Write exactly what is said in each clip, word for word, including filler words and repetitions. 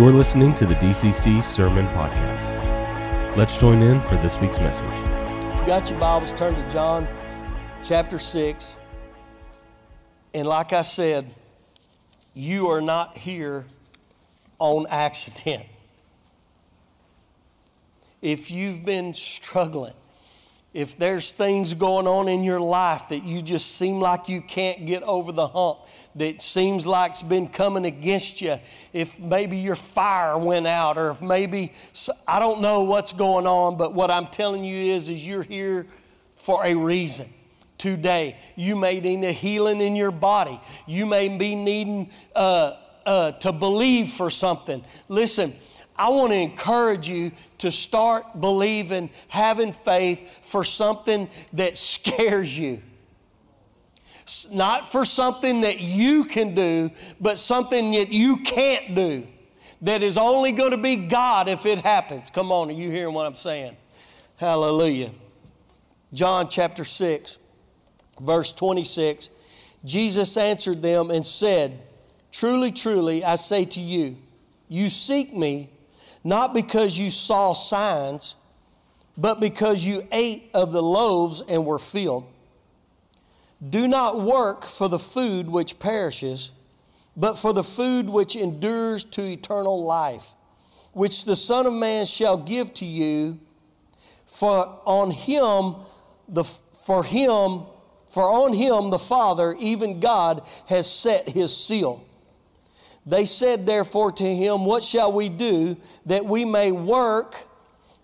You're listening to the D C C Sermon Podcast. Let's join in for this week's message. If you got your Bibles, turn to John chapter six. And like I said, you are not here on accident. If you've been struggling, if there's things going on in your life that you just seem like you can't get over the hump, that seems like it's been coming against you, if maybe your fire went out, or if maybe, I don't know what's going on, but what I'm telling you is, is you're here for a reason. Today, you may need a healing in your body. You may be needing uh, uh, to believe for something. Listen, I want to encourage you to start believing, having faith for something that scares you. Not for something that you can do, but something that you can't do, that is only going to be God if it happens. Come on, are you hearing what I'm saying? Hallelujah. John chapter six, verse twenty-six, Jesus answered them and said, "Truly, truly, I say to you, you seek me, not because you saw signs, but because you ate of the loaves and were filled. Do not work for the food which perishes, but for the food which endures to eternal life, which the Son of Man shall give to you, for on him the for him for on him the Father, even God, has set his seal." They said therefore to him, "What shall we do that we may work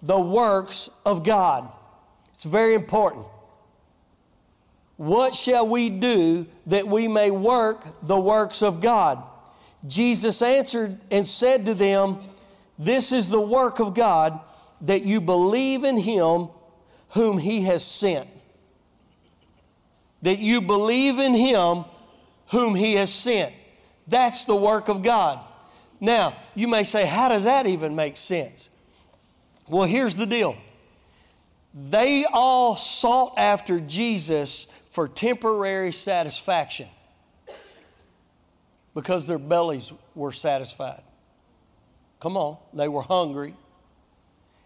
the works of God?" It's very important. What shall we do that we may work the works of God? Jesus answered and said to them, "This is the work of God, that you believe in him whom he has sent." That you believe in him whom he has sent. That's the work of God. Now, you may say, how does that even make sense? Well, here's the deal. They all sought after Jesus for temporary satisfaction because their bellies were satisfied. Come on, they were hungry.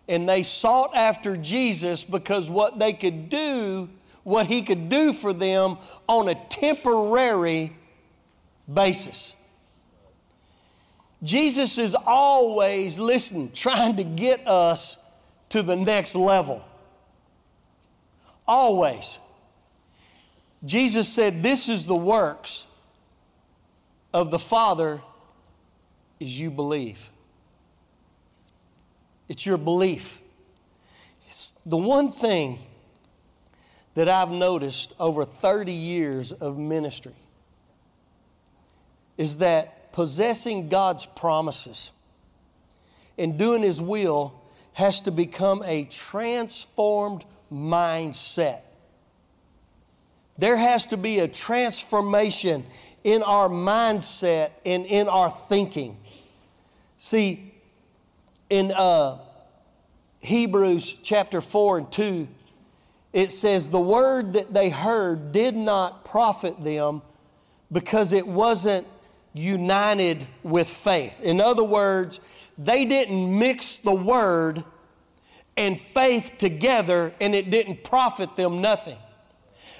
And they sought after Jesus because what they could do, what he could do for them on a temporary basis. Jesus is always, listen, trying to get us to the next level. Always. Jesus said, "This is the works of the Father, is you believe." It's your belief. It's the one thing that I've noticed over thirty years of ministry is that possessing God's promises and doing his will has to become a transformed mindset. There has to be a transformation in our mindset and in our thinking. See, in uh, Hebrews chapter four and two, it says, "The word that they heard did not profit them because it wasn't united with faith." In other words, they didn't mix the word and faith together, and it didn't profit them nothing.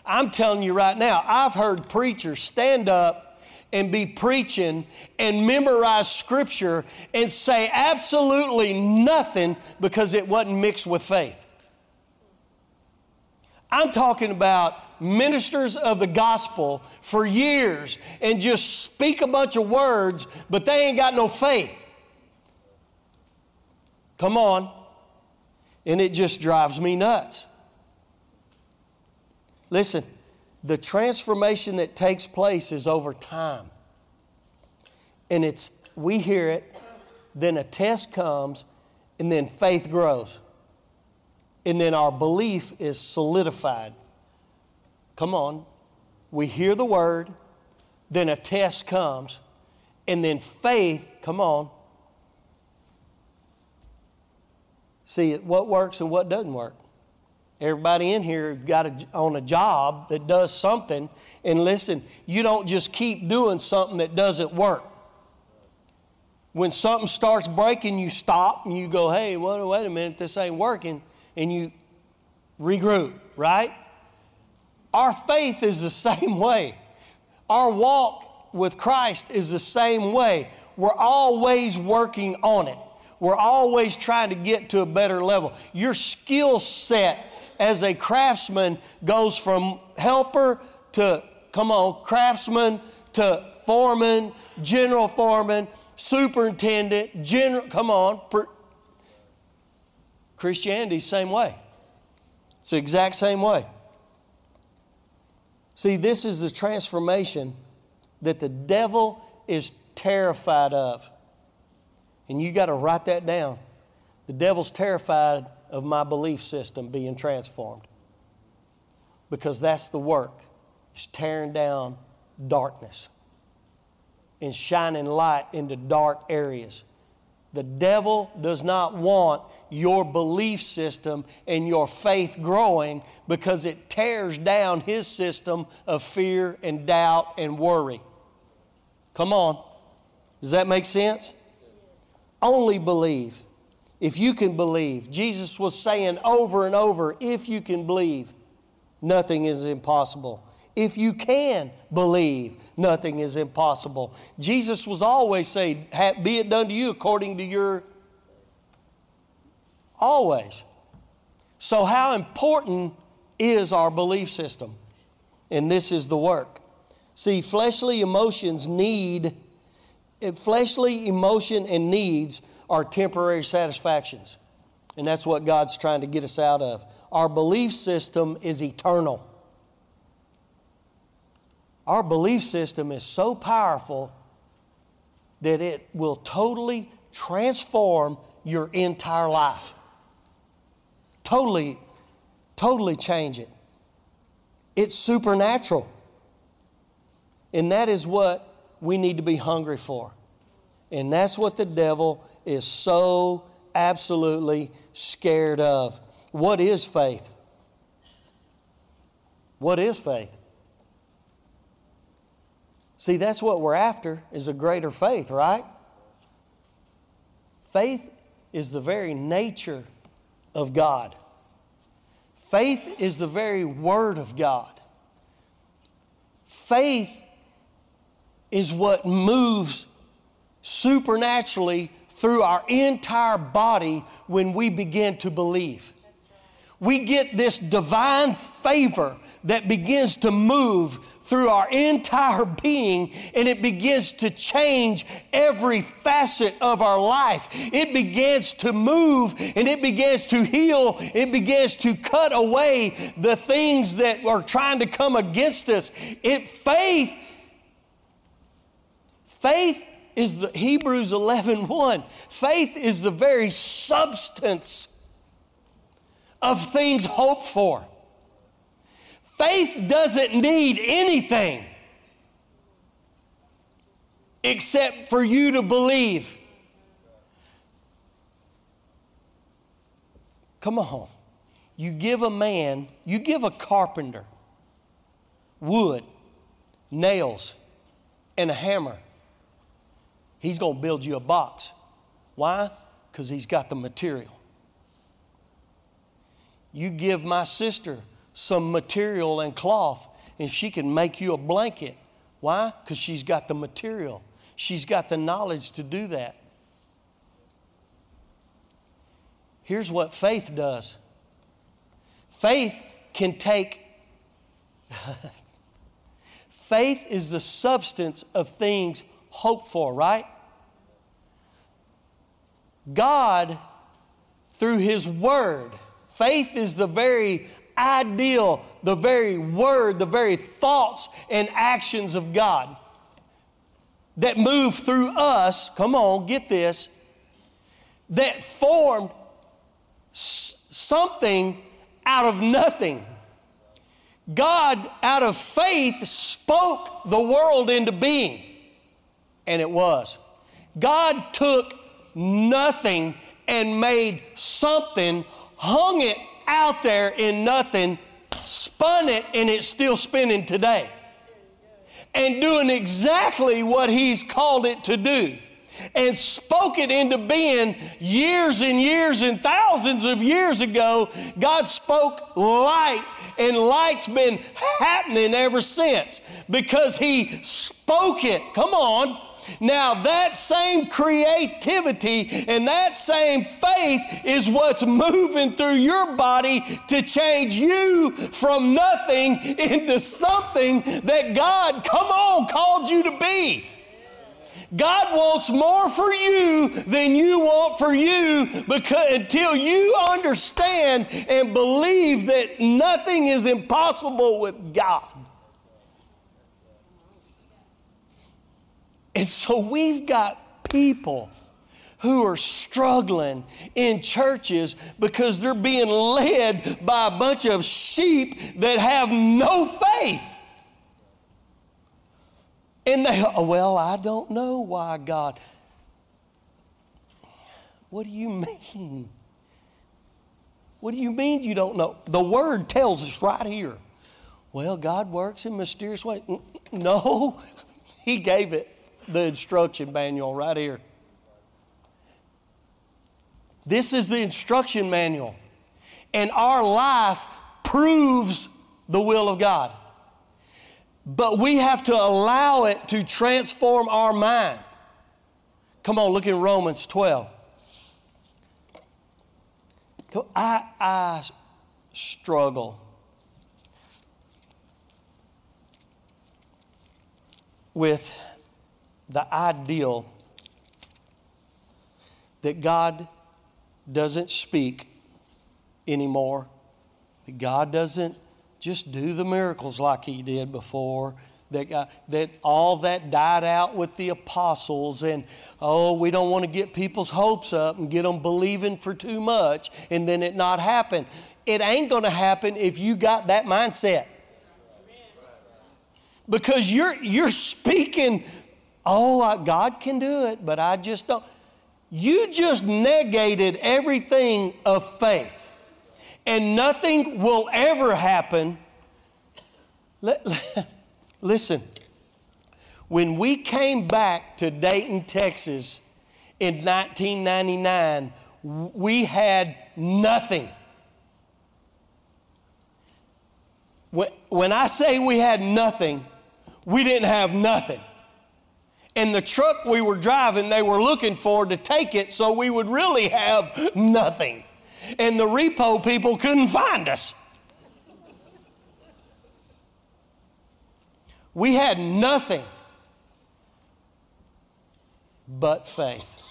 I'm telling you right now, I've heard preachers stand up and be preaching and memorize scripture and say absolutely nothing because it wasn't mixed with faith. I'm talking about ministers of the gospel for years and just speak a bunch of words, but they ain't got no faith. Come on. And it just drives me nuts. Listen, the transformation that takes place is over time. And it's, we hear it, then a test comes, and then faith grows. And then our belief is solidified. Come on. We hear the word, then a test comes, and then faith, come on. See, what works and what doesn't work. Everybody in here got a, on a job that does something, and listen, you don't just keep doing something that doesn't work. When something starts breaking, you stop and you go, hey, wait, wait a minute, this ain't working, and you regroup, right? Our faith is the same way. Our walk with Christ is the same way. We're always working on it. We're always trying to get to a better level. Your skill set as a craftsman goes from helper to, come on, craftsman to foreman, general foreman, superintendent, general, come on. Per- Christianity's the same way. It's the exact same way. See, this is the transformation that the devil is terrified of. And you got to write that down. The devil's terrified of my belief system being transformed, because that's the work. It's tearing down darkness and shining light into dark areas. The devil does not want your belief system and your faith growing, because it tears down his system of fear and doubt and worry. Come on. Does that make sense? Only believe. If you can believe. Jesus was saying over and over, if you can believe, nothing is impossible. If you can believe, nothing is impossible. Jesus was always saying, be it done to you according to your... Always. So how important is our belief system? And this is the work. See, fleshly emotions need... Fleshly emotion and needs are temporary satisfactions. And that's what God's trying to get us out of. Our belief system is eternal. Our belief system is so powerful that it will totally transform your entire life. Totally, totally change it. It's supernatural. And that is what we need to be hungry for. And that's what the devil is so absolutely scared of. What is faith? What is faith? See, that's what we're after, is a greater faith, right? Faith is the very nature of God. Faith is the very Word of God. Faith is what moves supernaturally through our entire body when we begin to believe. We get this divine favor that begins to move through our entire being, and it begins to change every facet of our life. It begins to move, and it begins to heal. It begins to cut away the things that are trying to come against us. It faith Faith is the, Hebrews eleven one. Faith is the very substance of things hoped for. Faith doesn't need anything except for you to believe. Come on. You give a man, you give a carpenter wood, nails, and a hammer. He's going to build you a box. Why? Because he's got the material. You give my sister some material and cloth, and she can make you a blanket. Why? Because she's got the material. She's got the knowledge to do that. Here's what faith does. Faith can take... Faith is the substance of things hope for, right? God, through His Word, faith is the very ideal, the very Word, the very thoughts and actions of God that move through us, come on, get this, that formed s- something out of nothing. God, out of faith, spoke the world into being. And it was. God took nothing and made something, hung it out there in nothing, spun it, and it's still spinning today. And doing exactly what He's called it to do. and spoke it into being years and years and thousands of years ago. God spoke light, and light's been happening ever since because He spoke it. Come on. Now, that same creativity and that same faith is what's moving through your body to change you from nothing into something that God, come on, called you to be. God wants more for you than you want for you, because until you understand and believe that nothing is impossible with God. And so we've got people who are struggling in churches because they're being led by a bunch of sheep that have no faith. And they, well, I don't know why God. What do you mean? What do you mean you don't know? The Word tells us right here. Well, God works in mysterious ways. No, He gave it. The instruction manual right here. This is the instruction manual. And our life proves the will of God. But we have to allow it to transform our mind. Come on, look in Romans twelve. I, I struggle with the ideal that God doesn't speak anymore, that God doesn't just do the miracles like He did before, that God, that all that died out with the apostles, and oh, we don't want to get people's hopes up and get them believing for too much and then it not happen. It ain't going to happen if you got that mindset. Because you're you're speaking... Oh, I, God can do it, but I just don't. You just negated everything of faith. And nothing will ever happen. Let, let, listen, when we came back to Dayton, Texas in nineteen ninety-nine, we had nothing. When, when I say we had nothing, we didn't have nothing. And the truck we were driving, they were looking for to take it, so we would really have nothing. And the repo people couldn't find us. We had nothing but faith.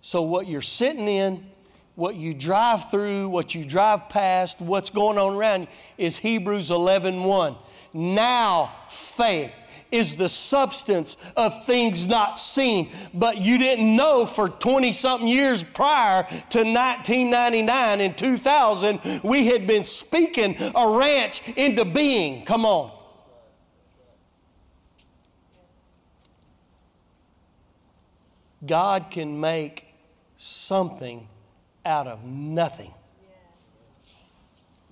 So what you're sitting in, what you drive through, what you drive past, what's going on around you is Hebrews eleven one. Now faith is the substance of things not seen, but you didn't know for twenty-something years prior to nineteen ninety-nine and two thousand, we had been speaking a ranch into being. Come on. God can make something out of nothing.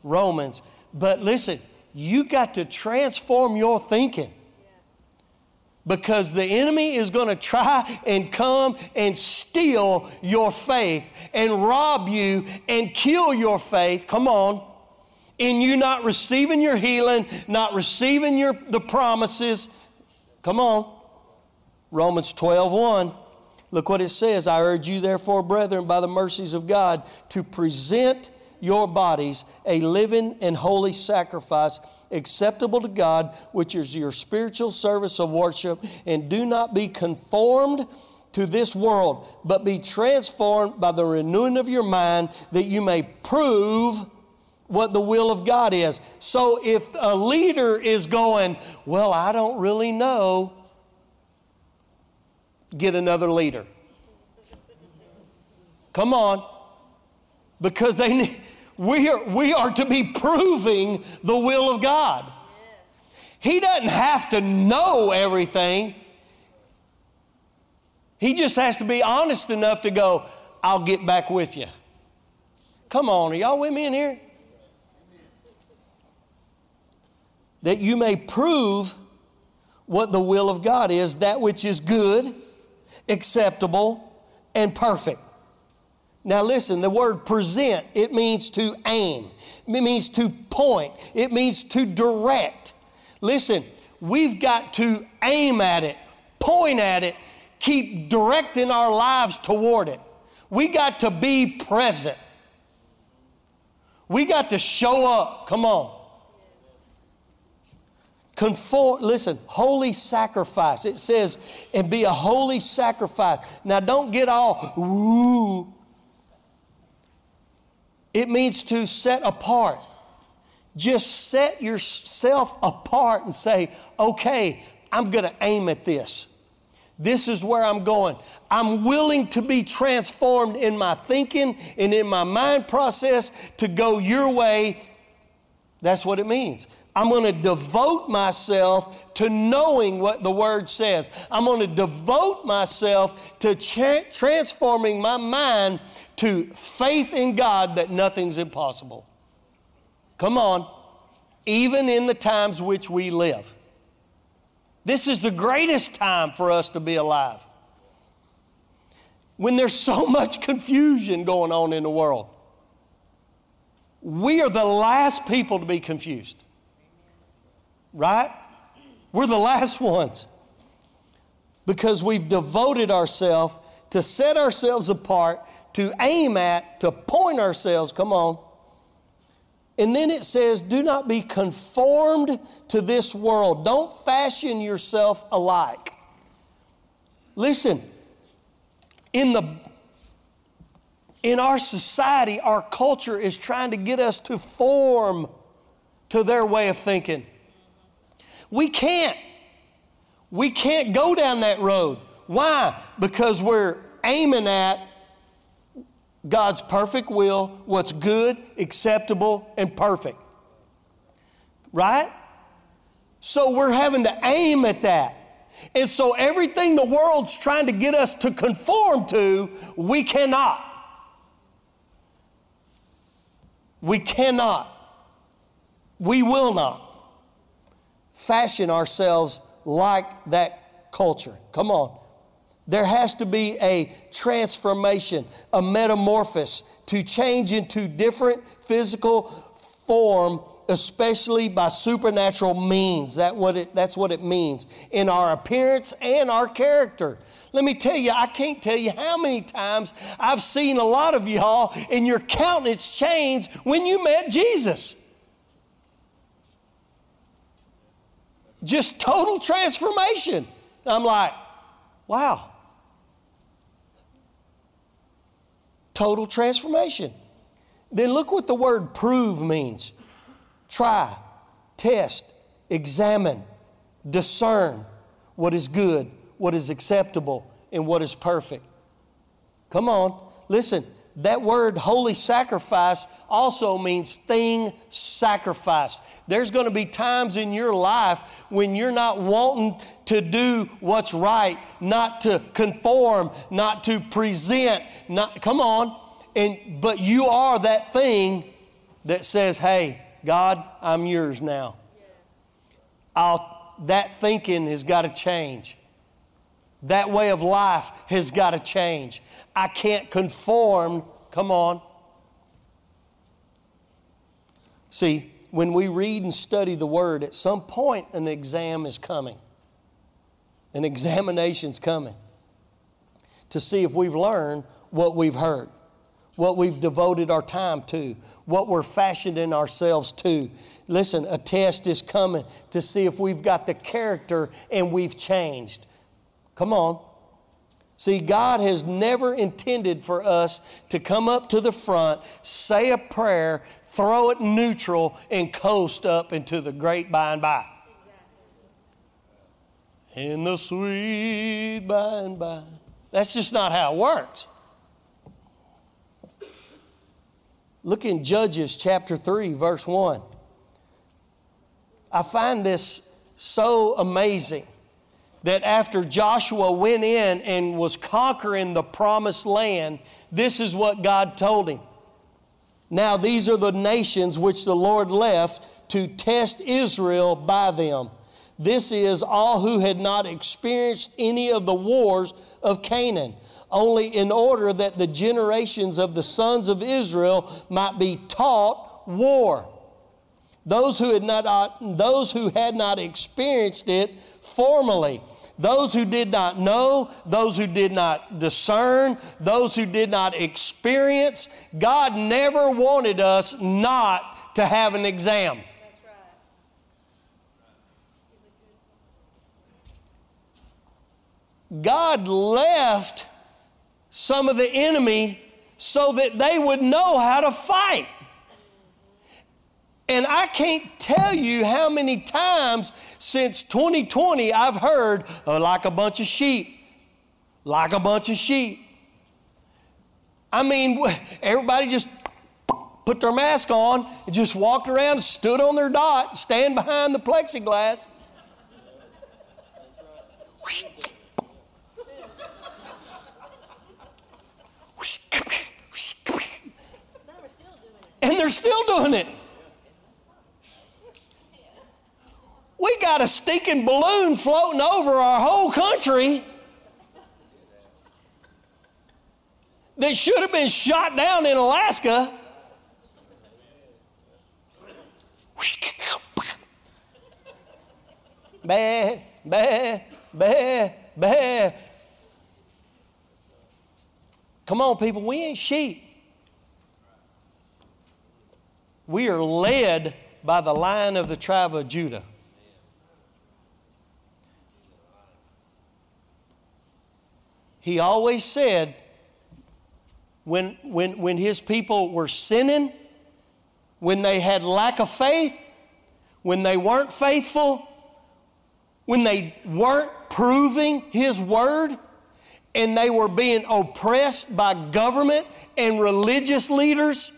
Romans, but listen, you got to transform your thinking, because the enemy is going to try and come and steal your faith and rob you and kill your faith. Come on. In you not receiving your healing, not receiving your the promises. Come on. Romans twelve one. Look what it says. I urge you, therefore, brethren, by the mercies of God, to present your bodies a living and holy sacrifice acceptable to God, which is your spiritual service of worship, and do not be conformed to this world, but be transformed by the renewing of your mind, that you may prove what the will of God is. So if a leader is going, well, I don't really know, get another leader. Come on. Because they need, we are, we are to be proving the will of God. He doesn't have to know everything. He just has to be honest enough to go, I'll get back with you. Come on, are y'all with me in here? That you may prove what the will of God is, that which is good, acceptable, and perfect. Now listen, the word present, it means to aim. It means to point. It means to direct. Listen, we've got to aim at it, point at it, keep directing our lives toward it. We got to be present. We got to show up. Come on. Conform, listen, holy sacrifice. It says, and be a holy sacrifice. Now, don't get all, ooh. It means to set apart. Just set yourself apart and say, okay, I'm going to aim at this. This is where I'm going. I'm willing to be transformed in my thinking and in my mind process to go your way. That's what it means. I'm going to devote myself to knowing what the Word says. I'm going to devote myself to cha- transforming my mind to faith in God that nothing's impossible. Come on, even in the times which we live. This is the greatest time for us to be alive. When there's so much confusion going on in the world, we are the last people to be confused. Right? We're the last ones because we've devoted ourselves to set ourselves apart, to aim at, to point ourselves, come on. And then it says, do not be conformed to this world. Don't fashion yourself alike. Listen, in the in our society, our culture is trying to get us to form to their way of thinking. We can't. We can't go down that road. Why? Because we're aiming at God's perfect will, what's good, acceptable, and perfect. Right? So we're having to aim at that. And so everything the world's trying to get us to conform to, we cannot. We cannot. We will not fashion ourselves like that culture. Come on. There has to be a transformation, a metamorphosis to change into different physical form, especially by supernatural means. That what it, that's what it means in our appearance and our character. Let me tell you, I can't tell you how many times I've seen a lot of y'all and your countenance change when you met Jesus. Just total transformation. I'm like, wow. Total transformation. Then look what the word prove means. Try, test, examine, discern what is good, what is acceptable, and what is perfect. Come on. Listen, that word holy sacrifice also means thing sacrificed. There's going to be times in your life when you're not wanting to do what's right, not to conform, not to present, not come on, and but you are that thing that says, "Hey, God, I'm yours now." Yes. I'll, that thinking has got to change. That way of life has got to change. I can't conform. Come on. See, when we read and study the Word, at some point an exam is coming. An examination's coming to see if we've learned what we've heard, what we've devoted our time to, what we're fashioning ourselves to. Listen, a test is coming to see if we've got the character and we've changed. Come on. See, God has never intended for us to come up to the front, say a prayer, throw it neutral, and coast up into the great by and by. Exactly. In the sweet by and by. That's just not how it works. Look in Judges chapter three, verse one. I find this so amazing. That after Joshua went in and was conquering the promised land, this is what God told him. Now these are the nations which the Lord left to test Israel by them. This is all who had not experienced any of the wars of Canaan, only in order that the generations of the sons of Israel might be taught war. Those who had not, uh, those who had not experienced it formerly, those who did not know, those who did not discern, those who did not experience. God never wanted us not to have an exam. That's right. God left some of the enemy so that they would know how to fight. And I can't tell you how many times since twenty twenty I've heard, oh, like a bunch of sheep, like a bunch of sheep. I mean, everybody just put their mask on and just walked around, stood on their dot, stand behind the plexiglass. And they're still doing it. We got a stinking balloon floating over our whole country that should have been shot down in Alaska. Bah, bah, bah, bah. Come on, people, we ain't sheep. We are led by the Lion of the tribe of Judah. He always said when, when, when his people were sinning, when they had lack of faith, when they weren't faithful, when they weren't proving his word, and they were being oppressed by government and religious leaders,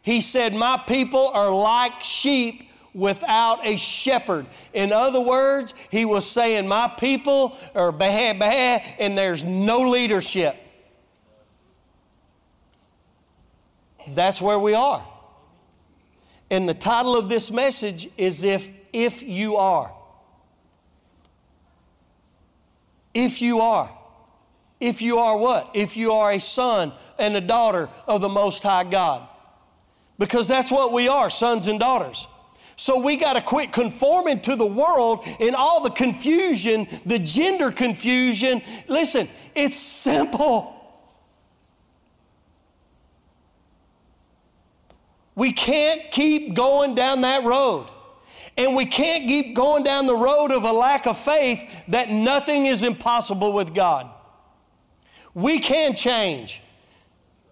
he said, my people are like sheep without a shepherd. In other words, he was saying, my people are bah, bah, and there's no leadership. That's where we are. And the title of this message is if, if you are. If you are. If you are what? If you are a son and a daughter of the Most High God. Because that's what we are, sons and daughters. So we got to quit conforming to the world and all the confusion, the gender confusion. Listen, it's simple. We can't keep going down that road. And we can't keep going down the road of a lack of faith that nothing is impossible with God. We can change.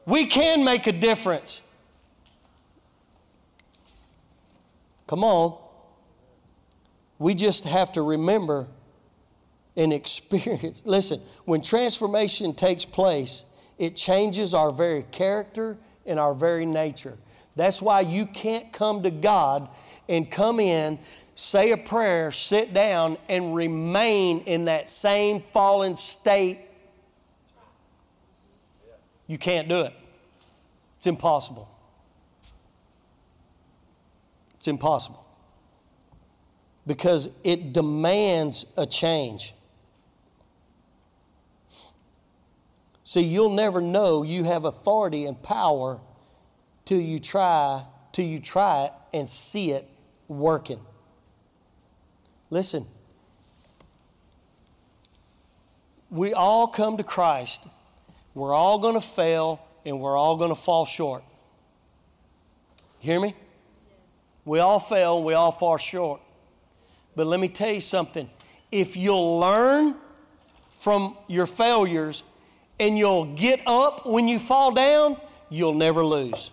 We can make a difference. Come on. We just have to remember and experience. Listen, when transformation takes place, it changes our very character and our very nature. That's why you can't come to God and come in, say a prayer, sit down, and remain in that same fallen state. You can't do it. It's impossible. It's impossible because it demands a change. See, you'll never know you have authority and power till you try, till you try it and see it working. Listen, we all come to Christ. We're all going to fail and we're all going to fall short. Hear me? We all fail, we all fall short. But let me tell you something. If you'll learn from your failures and you'll get up when you fall down, you'll never lose.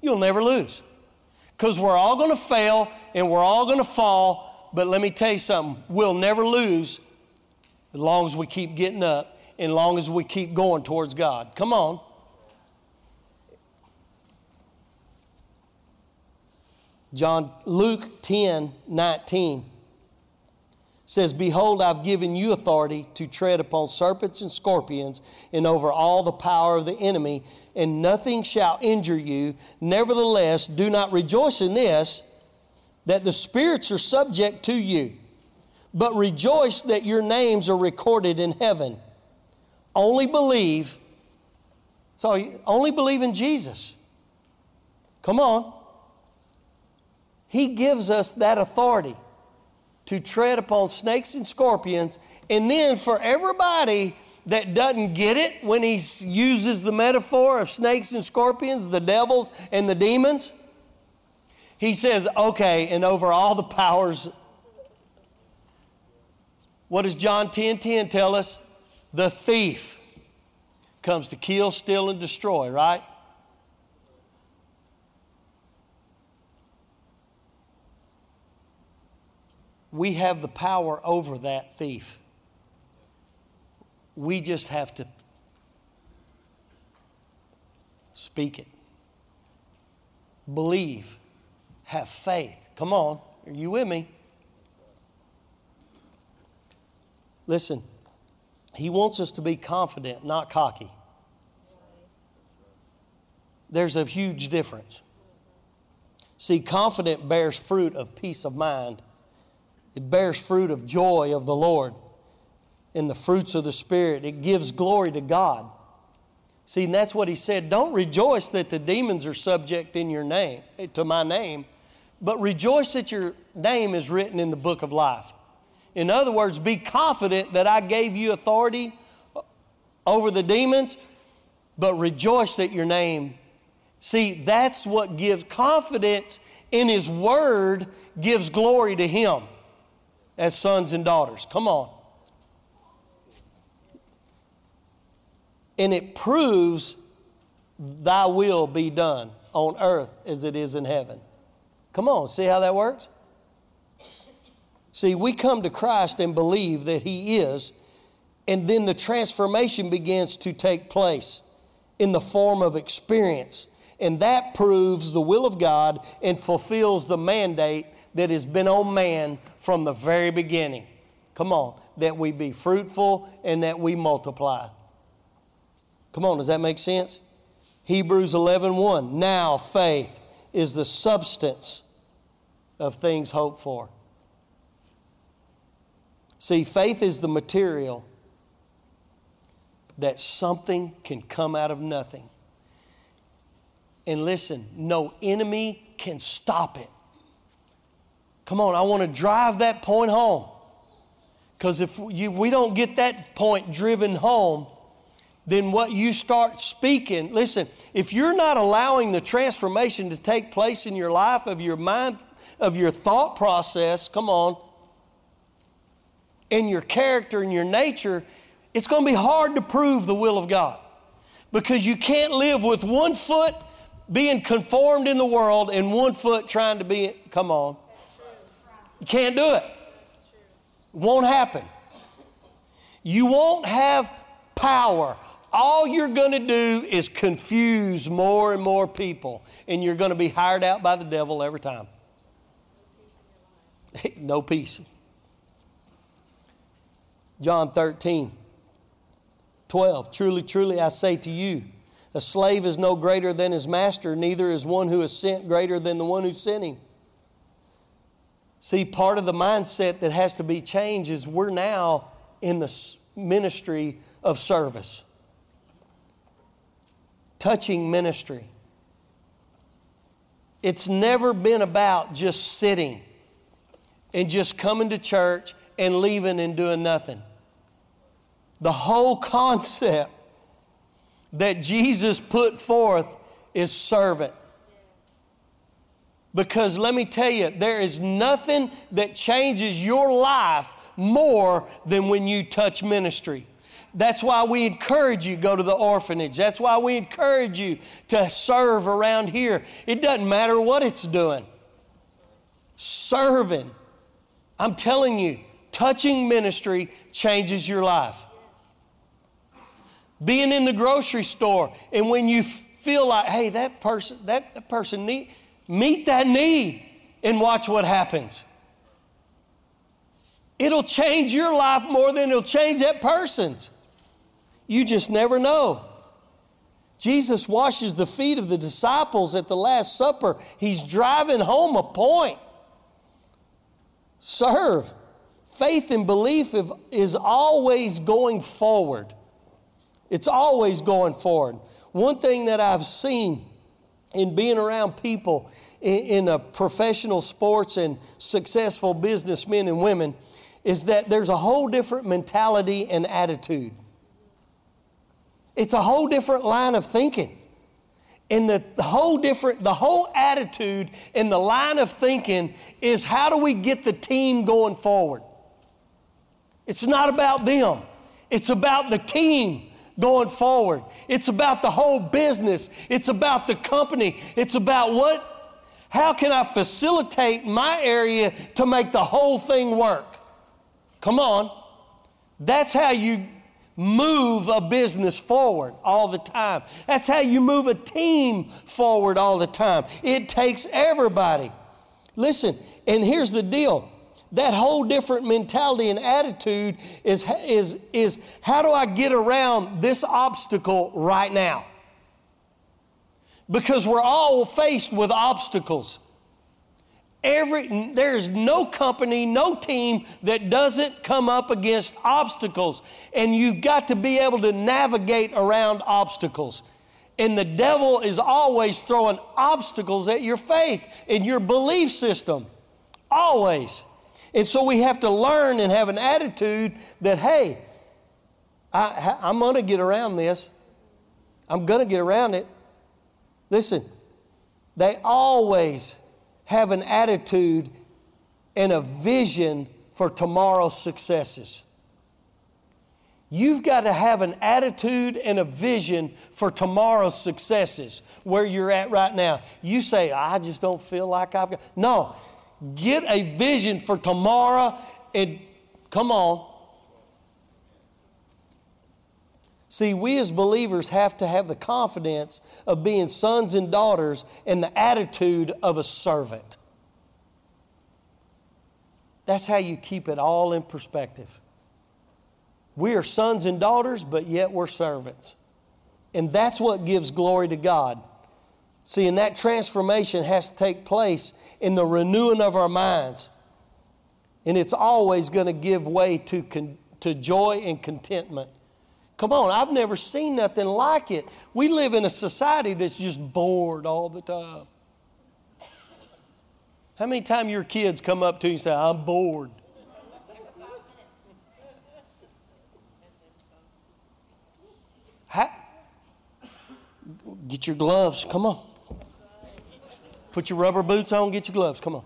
You'll never lose. Because we're all going to fail and we're all going to fall. But let me tell you something. We'll never lose as long as we keep getting up and as long as we keep going towards God. Come on. John, Luke ten nineteen says, behold, I've given you authority to tread upon serpents and scorpions and over all the power of the enemy, and nothing shall injure you. Nevertheless, do not rejoice in this, that the spirits are subject to you, but rejoice that your names are recorded in heaven. Only believe. So only believe in Jesus. Come on. He gives us that authority to tread upon snakes and scorpions. And then for everybody that doesn't get it when he uses the metaphor of snakes and scorpions, the devils and the demons, he says, okay, and over all the powers. What does John ten ten tell us? The thief comes to kill, steal, and destroy, right? We have the power over that thief. We just have to speak it. Believe. Have faith. Come on. Are you with me? Listen, he wants us to be confident, not cocky. There's a huge difference. See, confident bears fruit of peace of mind. It bears fruit of joy of the Lord and the fruits of the Spirit. It gives glory to God. See, and that's what he said. Don't rejoice that the demons are subject in your name, to my name, but rejoice that your name is written in the book of life. In other words, be confident that I gave you authority over the demons, but rejoice that your name. See, that's what gives confidence in His Word, gives glory to Him as sons and daughters. Come on. And it proves thy will be done on earth as it is in heaven. Come on, see how that works? See, we come to Christ and believe that He is, and then the transformation begins to take place in the form of experience. And that proves the will of God and fulfills the mandate that has been on man from the very beginning. Come on, that we be fruitful and that we multiply. Come on, does that make sense? Hebrews eleven one, now faith is the substance of things hoped for. See, faith is the material that something can come out of nothing. And listen, no enemy can stop it. Come on, I want to drive that point home. Because if you, we don't get that point driven home, then what you start speaking, listen, if you're not allowing the transformation to take place in your life, of your mind, of your thought process, come on, in your character and your nature, it's going to be hard to prove the will of God, because you can't live with one foot being conformed in the world and one foot trying to be, come on. You can't do it. It won't happen. You won't have power. All you're going to do is confuse more and more people, and you're going to be hired out by the devil every time. No peace. John thirteen twelve, truly, truly, I say to you, a slave is no greater than his master, neither is one who is sent greater than the one who sent him. See, part of the mindset that has to be changed is we're now in the ministry of service. Touching ministry. It's never been about just sitting and just coming to church and leaving and doing nothing. The whole concept that Jesus put forth is servant. Because let me tell you, there is nothing that changes your life more than when you touch ministry. That's why we encourage you to go to the orphanage. That's why we encourage you to serve around here. It doesn't matter what it's doing. Serving. I'm telling you, touching ministry changes your life. Being in the grocery store, and when you feel like, hey, that person, that, that person need, meet that need and watch what happens. It'll change your life more than it'll change that person's. You just never know. Jesus washes the feet of the disciples at the Last Supper. He's driving home a point. Serve. Faith and belief is always going forward. It's always going forward. One thing that I've seen in being around people in, in a professional sports and successful businessmen and women is that there's a whole different mentality and attitude. It's a whole different line of thinking. And the, the whole different, the whole attitude and the line of thinking is how do we get the team going forward? It's not about them. It's about the team going forward. It's about the whole business. It's about the company. It's about what? How can I facilitate my area to make the whole thing work? Come on. That's how you move a business forward all the time. That's how you move a team forward all the time. It takes everybody. Listen, and here's the deal. That whole different mentality and attitude is, is, is how do I get around this obstacle right now? Because we're all faced with obstacles. Every, there's no company, no team that doesn't come up against obstacles. And you've got to be able to navigate around obstacles. And the devil is always throwing obstacles at your faith and your belief system. Always. And so we have to learn and have an attitude that, hey, I, I'm going to get around this. I'm going to get around it. Listen, they always have an attitude and a vision for tomorrow's successes. You've got to have an attitude and a vision for tomorrow's successes, where you're at right now. You say, I just don't feel like I've got... No, get a vision for tomorrow and come on. See, we as believers have to have the confidence of being sons and daughters and the attitude of a servant. That's how you keep it all in perspective. We are sons and daughters, but yet we're servants. And that's what gives glory to God. See, and that transformation has to take place in the renewing of our minds. And it's always going to give way to, con- to joy and contentment. Come on, I've never seen nothing like it. We live in a society that's just bored all the time. How many times your kids come up to you and say, I'm bored? How? Get your gloves, come on. Put your rubber boots on, get your gloves, come on.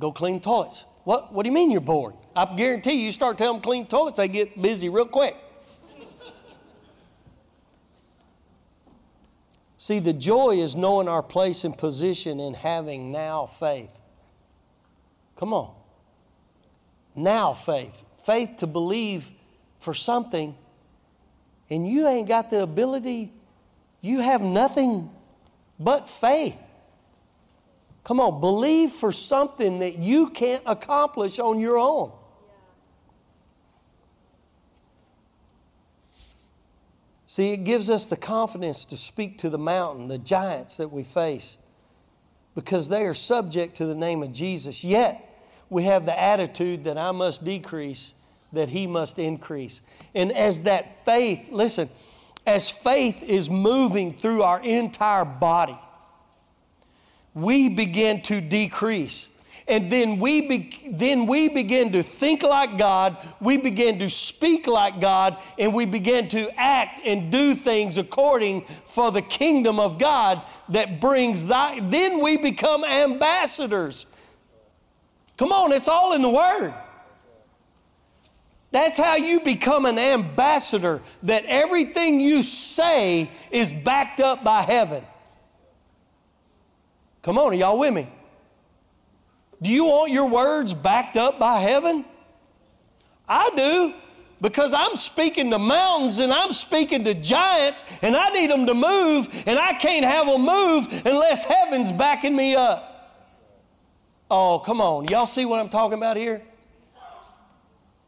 Go clean toilets. What, what do you mean you're bored? I guarantee you, you start telling them clean toilets, they get busy real quick. See, the joy is knowing our place and position and having now faith. Come on. Now faith. Faith to believe for something, and you ain't got the ability. You have nothing but faith. Come on, believe for something that you can't accomplish on your own. Yeah. See, it gives us the confidence to speak to the mountain, the giants that we face, because they are subject to the name of Jesus. Yet, we have the attitude that I must decrease, that He must increase. And as that faith, listen, as faith is moving through our entire body, we begin to decrease. And then we be, then we begin to think like God, we begin to speak like God, and we begin to act and do things according for the kingdom of God that brings thy... Then we become ambassadors. Come on, it's all in the Word. That's how you become an ambassador, that everything you say is backed up by heaven. Come on, are y'all with me? Do you want your words backed up by heaven? I do, because I'm speaking to mountains and I'm speaking to giants, and I need them to move, and I can't have them move unless heaven's backing me up. Oh, come on. Y'all see what I'm talking about here?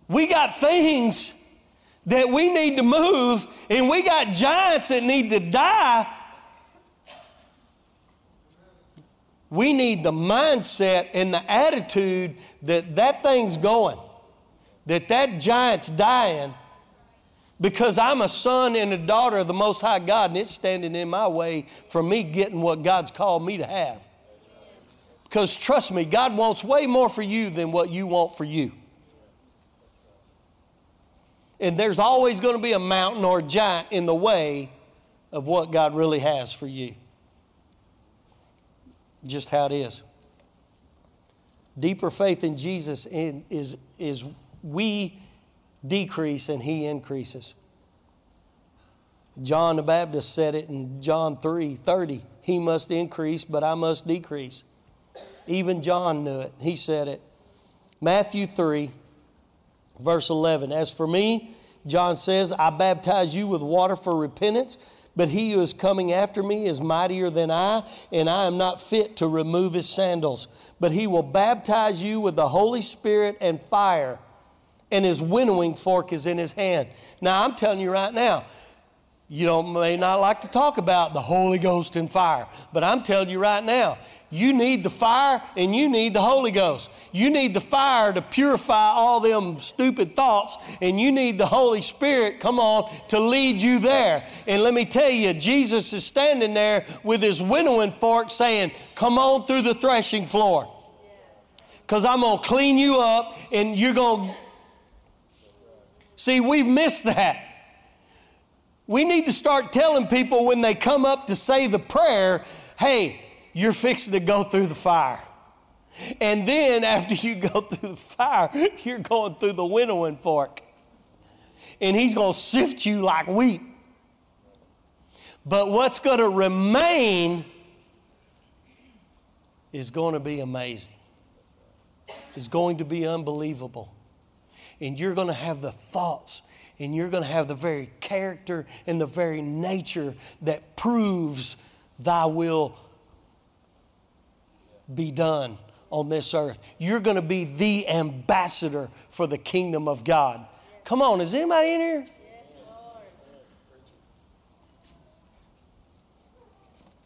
We got things that we need to move, and we got giants that need to die. we need the mindset and the attitude that that thing's going, that that giant's dying, because I'm a son and a daughter of the Most High God, and it's standing in my way for me getting what God's called me to have. Because trust me, God wants way more for you than what you want for you. And there's always going to be a mountain or a giant in the way of what God really has for you. Just how it is. Deeper faith in Jesus in, is, is we decrease and He increases. John the Baptist said it in John three thirty. He must increase, but I must decrease. Even John knew it. He said it. Matthew three, verse eleven. As for me, John says, I baptize you with water for repentance, but he who is coming after me is mightier than I, and I am not fit to remove his sandals. But he will baptize you with the Holy Spirit and fire, and his winnowing fork is in his hand. Now, I'm telling you right now, you don't, may not like to talk about the Holy Ghost and fire, but I'm telling you right now, you need the fire and you need the Holy Ghost. You need the fire to purify all them stupid thoughts, and you need the Holy Spirit, come on, to lead you there. And let me tell you, Jesus is standing there with his winnowing fork saying, come on through the threshing floor, because I'm going to clean you up and you're going to... See, we've missed that. We need to start telling people when they come up to say the prayer, hey, you're fixing to go through the fire. And then after you go through the fire, you're going through the winnowing fork. And he's going to sift you like wheat. But what's going to remain is going to be amazing. It's going to be unbelievable. And you're going to have the thoughts, and you're going to have the very character and the very nature that proves thy will be done on this earth. You're going to be the ambassador for the kingdom of God. Come on, is anybody in here? Yes, Lord.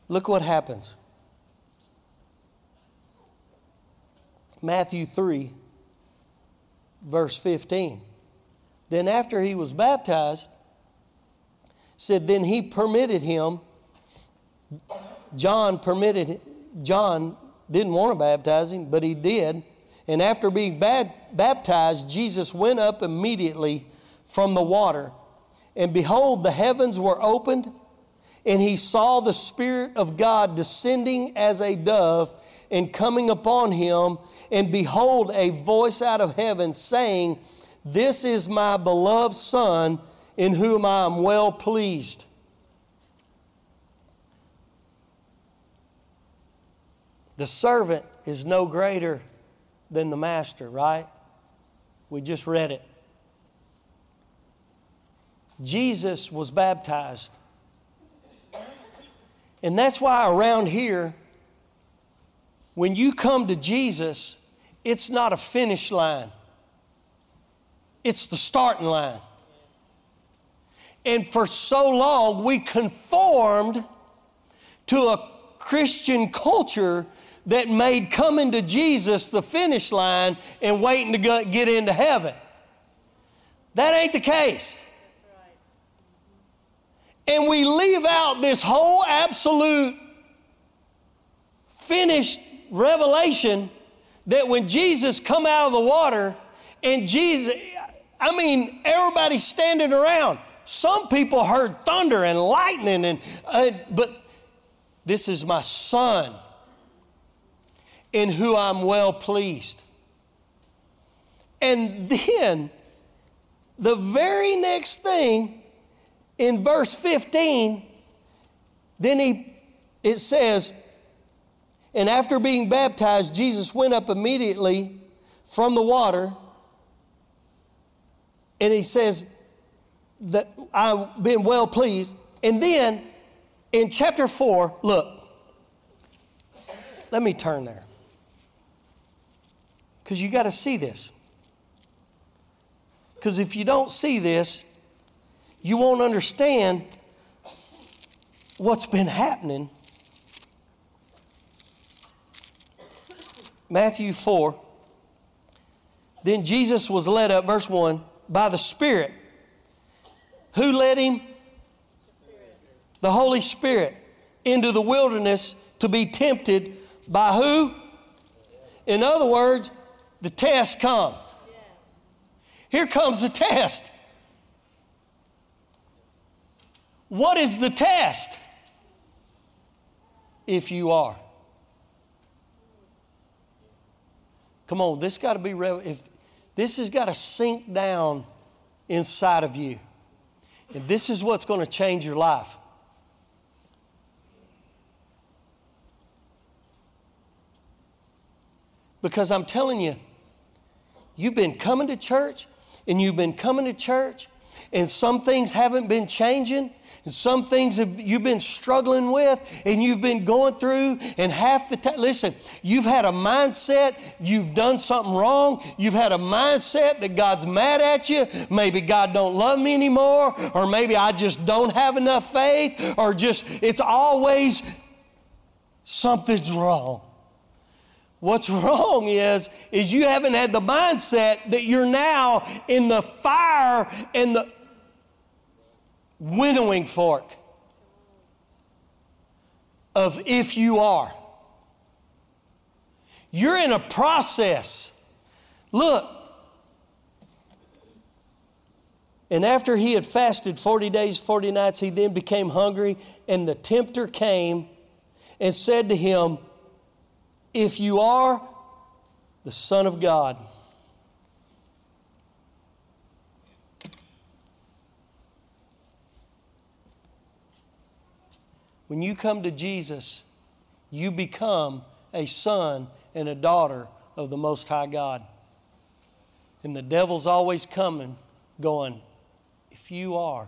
Look what happens. Matthew three, verse fifteen. Then after he was baptized, said, then he permitted him, John permitted, John didn't want to baptize him, but he did. And after being bad, baptized, Jesus went up immediately from the water. And behold, the heavens were opened, and he saw the Spirit of God descending as a dove and coming upon him. And behold, a voice out of heaven saying, this is my beloved Son, in whom I am well pleased. The servant is no greater than the master, right? We just read it. Jesus was baptized. And that's why around here, when you come to Jesus, it's not a finish line. It's the starting line. And for so long, we conformed to a Christian culture that made coming to Jesus the finish line and waiting to go, get into heaven. That ain't the case. And we leave out this whole absolute finished revelation that when Jesus come out of the water and Jesus... I mean, everybody's standing around. Some people heard thunder and lightning, and uh, but this is my Son in whom I'm well pleased. And then the very next thing in verse fifteen, then he it says, and after being baptized, Jesus went up immediately from the water. And he says that I've been well pleased. And then in chapter four, look, let me turn there, because you got to see this. Because if you don't see this, you won't understand what's been happening Matthew four. Then Jesus was led up, verse one, by the Spirit. Who led him? The Holy Spirit into the wilderness to be tempted by who? In other words, the test comes. Here comes the test. What is the test? If you are. Come on, this got to be real. If this has got to sink down inside of you, and this is what's going to change your life. Because I'm telling you, you've been coming to church, and you've been coming to church, and some things haven't been changing, and some things have, you've been struggling with, and you've been going through, and half the time, listen, you've had a mindset, you've done something wrong, you've had a mindset that God's mad at you, maybe God don't love me anymore, or maybe I just don't have enough faith, or just, it's always something's wrong. What's wrong is, is you haven't had the mindset that you're now in the fire and the winnowing fork of if you are. You're in a process. Look. And after he had fasted forty days, forty nights, he then became hungry, and the tempter came and said to him, if you are the Son of God. When you come to Jesus, you become a son and a daughter of the Most High God. And the devil's always coming, going, if you are.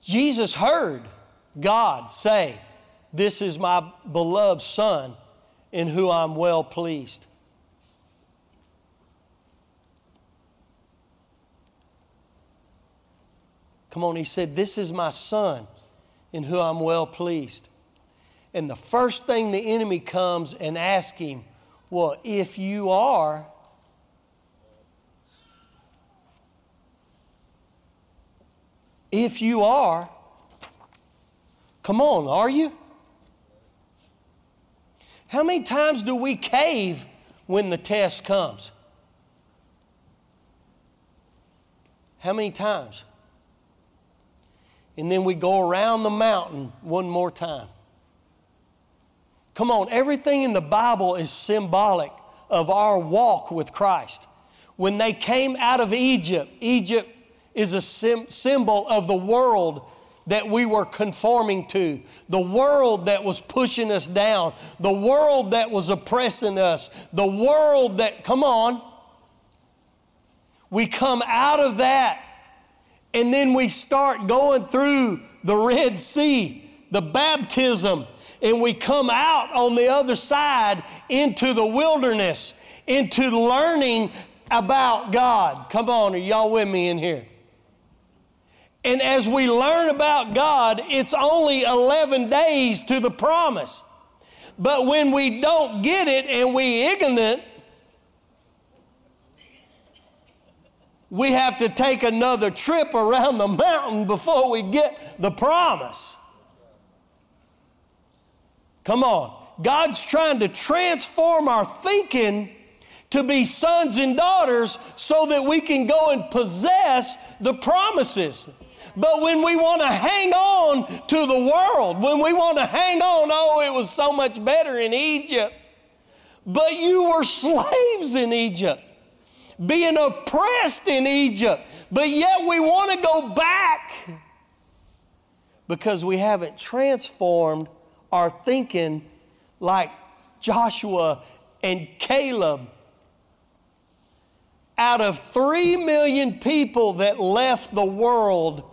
Jesus heard God say, this is my beloved son in whom I'm well pleased. Come on, he said, this is my son in whom I'm well pleased. And the first thing the enemy comes and asks him, well, if you are, if you are, come on, are you? How many times do we cave when the test comes? How many times? And then we go around the mountain one more time. Come on, everything in the Bible is symbolic of our walk with Christ. When they came out of Egypt, Egypt is a sim- symbol of the world that we were conforming to, the world that was pushing us down, the world that was oppressing us, the world that, come on, we come out of that, and then we start going through the Red Sea, the baptism, and we come out on the other side into the wilderness, into learning about God. Come on, are y'all with me in here? And as we learn about God, it's only eleven days to the promise. But when we don't get it and we ignorant, we have to take another trip around the mountain before we get the promise. Come on. God's trying to transform our thinking to be sons and daughters so that we can go and possess the promises. But when we want to hang on to the world, when we want to hang on, oh, it was so much better in Egypt. But you were slaves in Egypt, being oppressed in Egypt. But yet we want to go back because we haven't transformed our thinking like Joshua and Caleb. Out of three million people that left the world,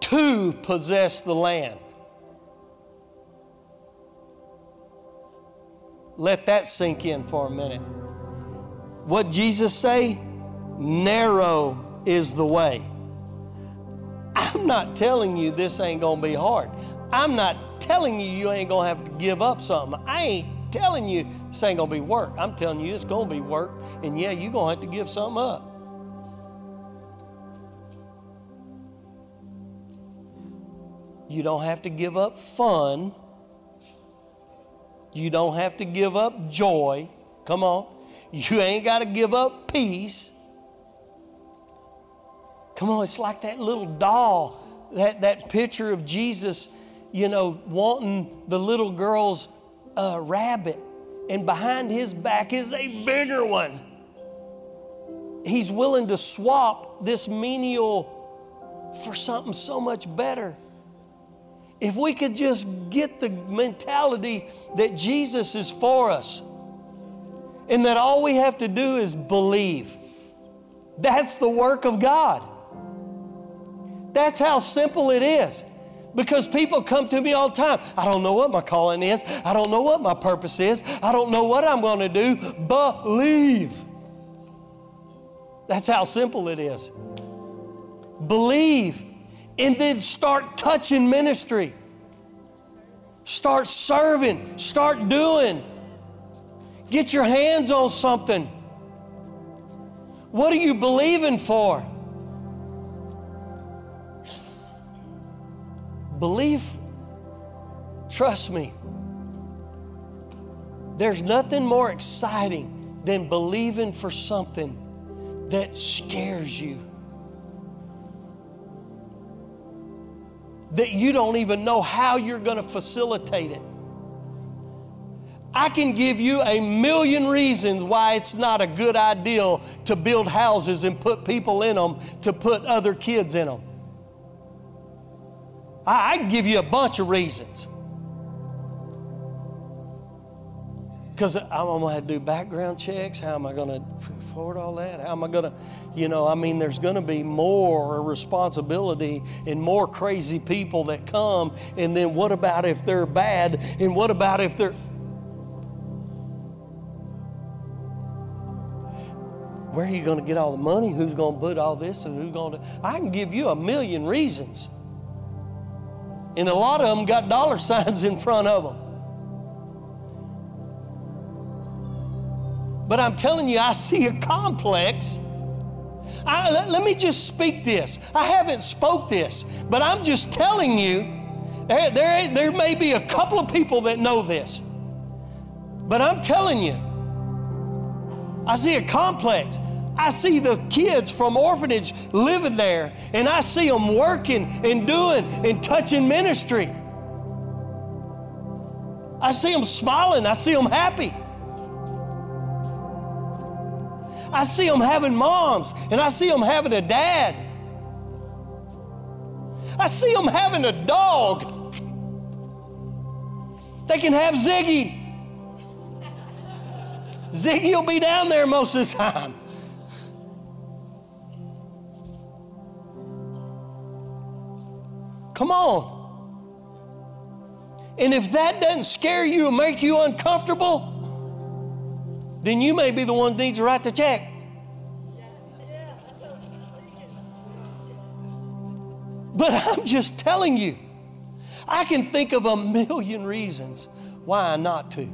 two possessed the land. Let that sink in for a minute. What Jesus say? Narrow is the way. I'm not telling you this ain't gonna be hard. I'm not telling you you ain't going to have to give up something. I ain't telling you this ain't going to be work. I'm telling you it's going to be work, and yeah, you're going to have to give something up. You don't have to give up fun. You don't have to give up joy. Come on. You ain't got to give up peace. Come on, it's like that little doll, that, that picture of Jesus, you know, wanting the little girl's uh, rabbit. And behind his back is a bigger one. He's willing to swap this menial for something so much better. If we could just get the mentality that Jesus is for us and that all we have to do is believe. That's the work of God. That's how simple it is. Because people come to me all the time. I don't know what my calling is. I don't know what my purpose is. I don't know what I'm going to do. Believe. That's how simple it is. Believe. And then start touching ministry. Start serving. Start doing. Get your hands on something. What are you believing for? Belief, trust me, there's nothing more exciting than believing for something that scares you, that you don't even know how you're going to facilitate it. I can give you a million reasons why it's not a good idea to build houses and put people in them to put other kids in them. I, I can give you a bunch of reasons. Because I'm going to have to do background checks. How am I going to afford all that? How am I going to, you know, I mean, there's going to be more responsibility and more crazy people that come. And then what about if they're bad? And what about if they're... Where are you going to get all the money? Who's going to put all this? And who's going to... I can give you a million reasons. And a lot of them got dollar signs in front of them. But I'm telling you, I see a complex. I, let, let me just speak this. I haven't spoke this, but I'm just telling you, there, there, there may be a couple of people that know this. But I'm telling you, I see a complex. I see the kids from orphanage living there, and I see them working and doing and touching ministry. I see them smiling. I see them happy. I see them having moms, and I see them having a dad. I see them having a dog. They can have Ziggy. Ziggy will be down there most of the time. Come on. And if that doesn't scare you or make you uncomfortable, then you may be the one that needs to write the check. But I'm just telling you, I can think of a million reasons why not to.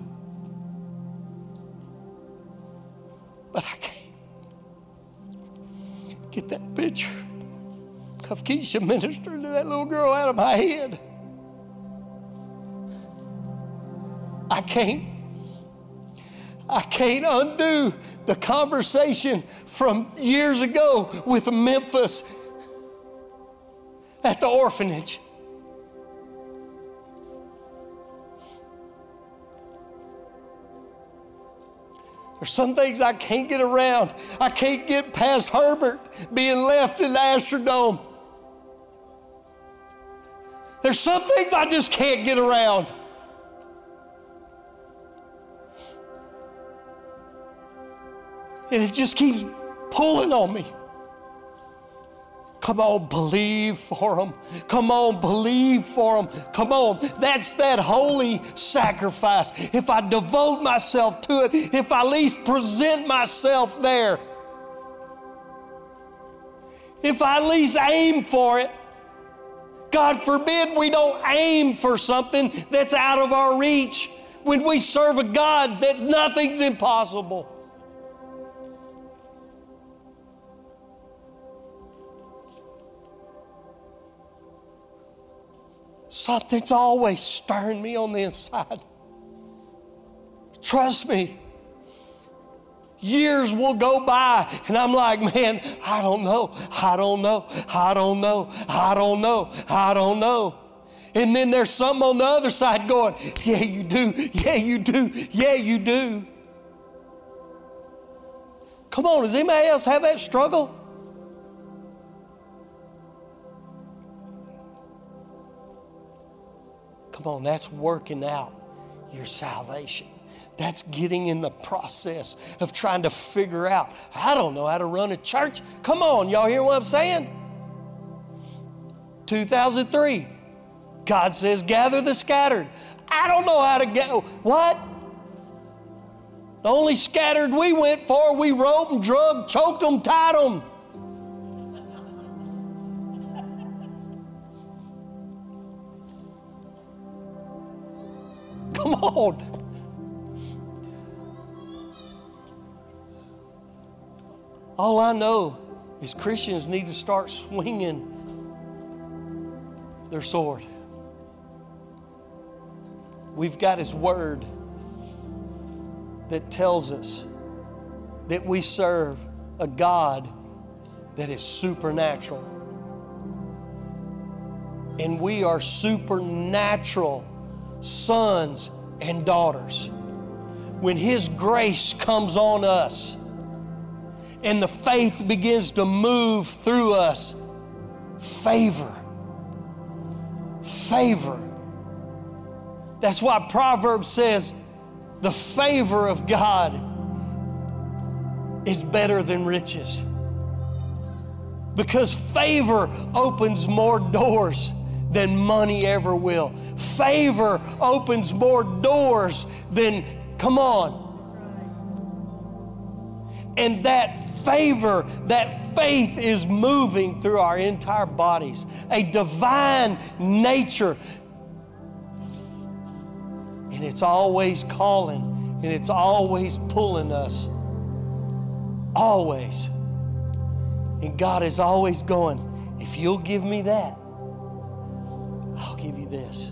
But I can't get that picture of Keisha ministering to that little girl out of my head. I can't. I can't undo the conversation from years ago with Memphis at the orphanage. There's some things I can't get around. I can't get past Herbert being left in the Astrodome. There's some things I just can't get around. And it just keeps pulling on me. Come on, believe for them. Come on, believe for them. Come on. That's that holy sacrifice. If I devote myself to it, if I at least present myself there, if I at least aim for it, God forbid we don't aim for something that's out of our reach. When we serve a God that nothing's impossible. Something's always stirring me on the inside. Trust me. Years will go by, and I'm like, man, I don't know, I don't know, I don't know, I don't know, I don't know. And then there's something on the other side going, yeah, you do, yeah, you do, yeah, you do. Come on, does anybody else have that struggle? Come on, that's working out your salvation. That's getting in the process of trying to figure out, I don't know how to run a church. Come on, y'all hear what I'm saying? two thousand three, God says, gather the scattered. I don't know how to gather. What? The only scattered we went for, we roped and drugged, choked them, tied them. Come on. All I know is Christians need to start swinging their sword. We've got His Word that tells us that we serve a God that is supernatural. And we are supernatural sons and daughters. When His grace comes on us, and the faith begins to move through us. Favor. Favor. That's why Proverbs says the favor of God is better than riches. Because favor opens more doors than money ever will. Favor opens more doors than, come on. And that favor, that faith is moving through our entire bodies. A divine nature. And it's always calling, and it's always pulling us. Always. And God is always going, if you'll give me that, I'll give you this.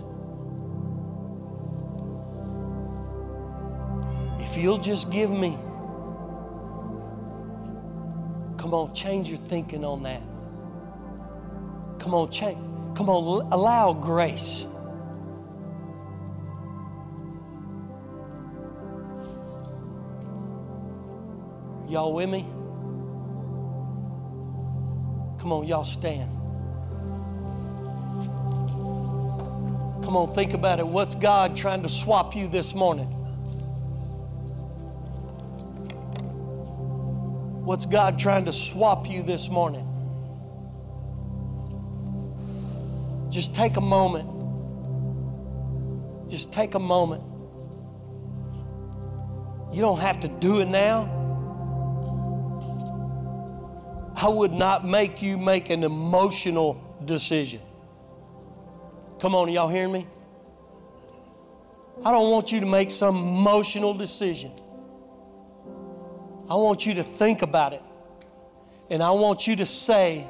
If you'll just give me. Come on, change your thinking on that. Come on, change. Come on, allow grace. Y'all with me? Come on, y'all stand. Come on, think about it. What's God trying to swap you this morning? What's God trying to swap you this morning? Just take a moment. Just take a moment. You don't have to do it now. I would not make you make an emotional decision. Come on, y'all hearing me? I don't want you to make some emotional decision. I want you to think about it. And I want you to say,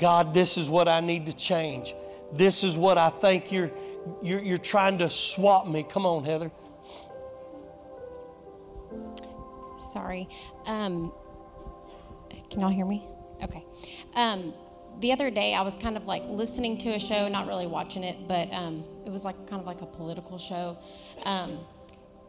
God, this is what I need to change. This is what I think you're, you're, you're trying to swap me. Come on, Heather. Sorry. Um, can y'all hear me? Okay. Um, the other day, I was kind of like listening to a show, not really watching it, but um, it was like kind of like a political show. Um,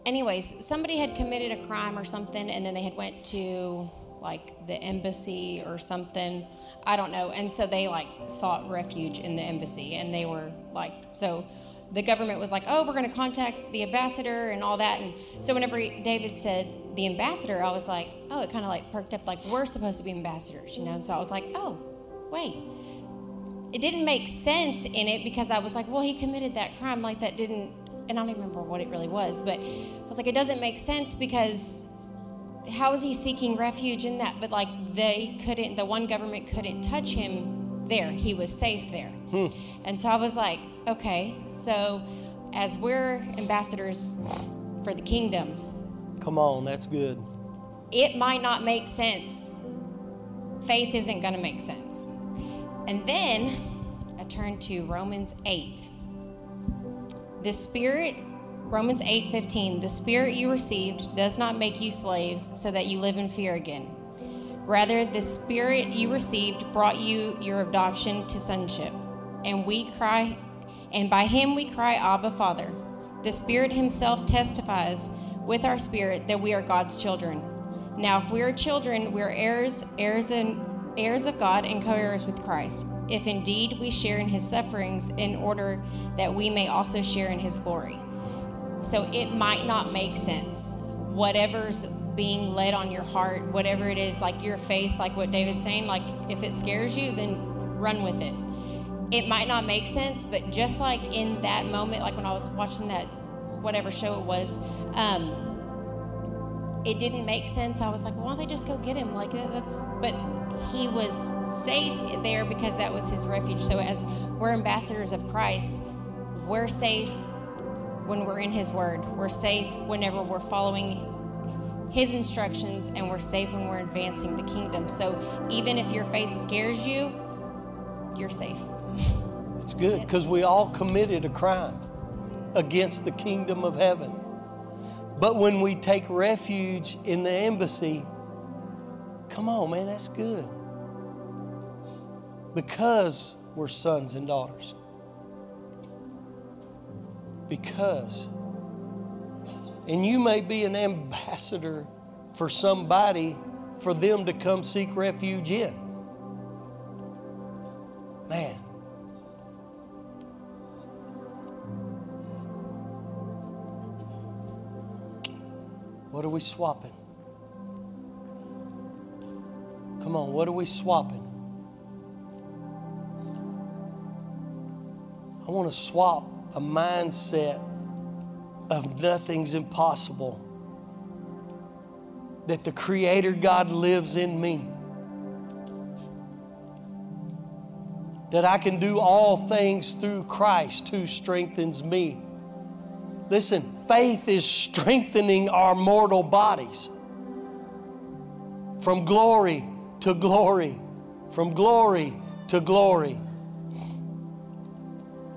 Anyways, somebody had committed a crime or something, and then they had went to, like, the embassy or something. I don't know. And so they, like, sought refuge in the embassy, and they were, like, so the government was like, oh, we're going to contact the ambassador and all that. And so whenever David said the ambassador, I was like, oh, it kind of, like, perked up, like, we're supposed to be ambassadors, you know? And so I was like, oh, wait. It didn't make sense in it because I was like, well, he committed that crime. Like, that didn't. And I don't even remember what it really was, but I was like, it doesn't make sense because how is he seeking refuge in that? But like they couldn't, the one government couldn't touch him there. He was safe there. Hmm. And so I was like, okay, so as we're ambassadors for the kingdom. Come on, that's good. It might not make sense. Faith isn't going to make sense. And then I turned to Romans eight. The Spirit, Romans eight fifteen, the Spirit you received does not make you slaves so that you live in fear again. Rather, the Spirit you received brought you your adoption to sonship. And we cry, and by him we cry, Abba, Father. The Spirit himself testifies with our spirit that we are God's children. Now, if we are children, we are heirs, heirs, and heirs of God and co-heirs with Christ, if indeed we share in his sufferings in order that we may also share in his glory. So it might not make sense. Whatever's being led on your heart, whatever it is, like your faith, like what David's saying, like if it scares you, then run with it. It might not make sense, but just like in that moment, like when I was watching that whatever show it was, um, it didn't make sense. I was like, well, why don't they just go get him? Like that's, but he was safe there because that was his refuge. So as we're ambassadors of Christ, we're safe when we're in his word. We're safe whenever we're following his instructions, and we're safe when we're advancing the kingdom. So even if your faith scares you, you're safe. It's good because we all committed a crime against the kingdom of heaven. But when we take refuge in the embassy, come on, man, that's good. Because we're sons and daughters. Because. And you may be an ambassador for somebody for them to come seek refuge in. Man. What are we swapping? Come on, what are we swapping? I want to swap a mindset of nothing's impossible. That the Creator God lives in me. That I can do all things through Christ who strengthens me. Listen, faith is strengthening our mortal bodies. From glory to glory, from glory to glory.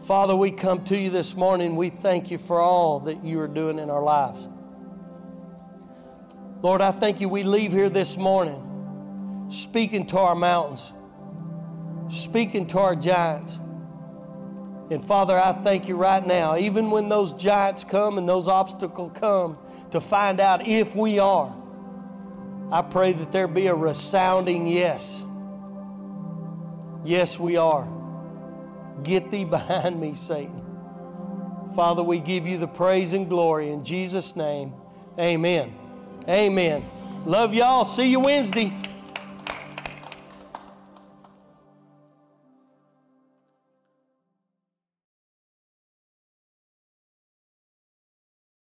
Father, we come to you this morning. We thank you for all that you are doing in our lives. Lord, I thank you we leave here this morning speaking to our mountains, speaking to our giants. And Father, I thank you right now, even when those giants come and those obstacles come to find out if we are, I pray that there be a resounding yes. Yes, we are. Get thee behind me, Satan. Father, we give you the praise and glory in Jesus' name. Amen. Amen. Love y'all. See you Wednesday.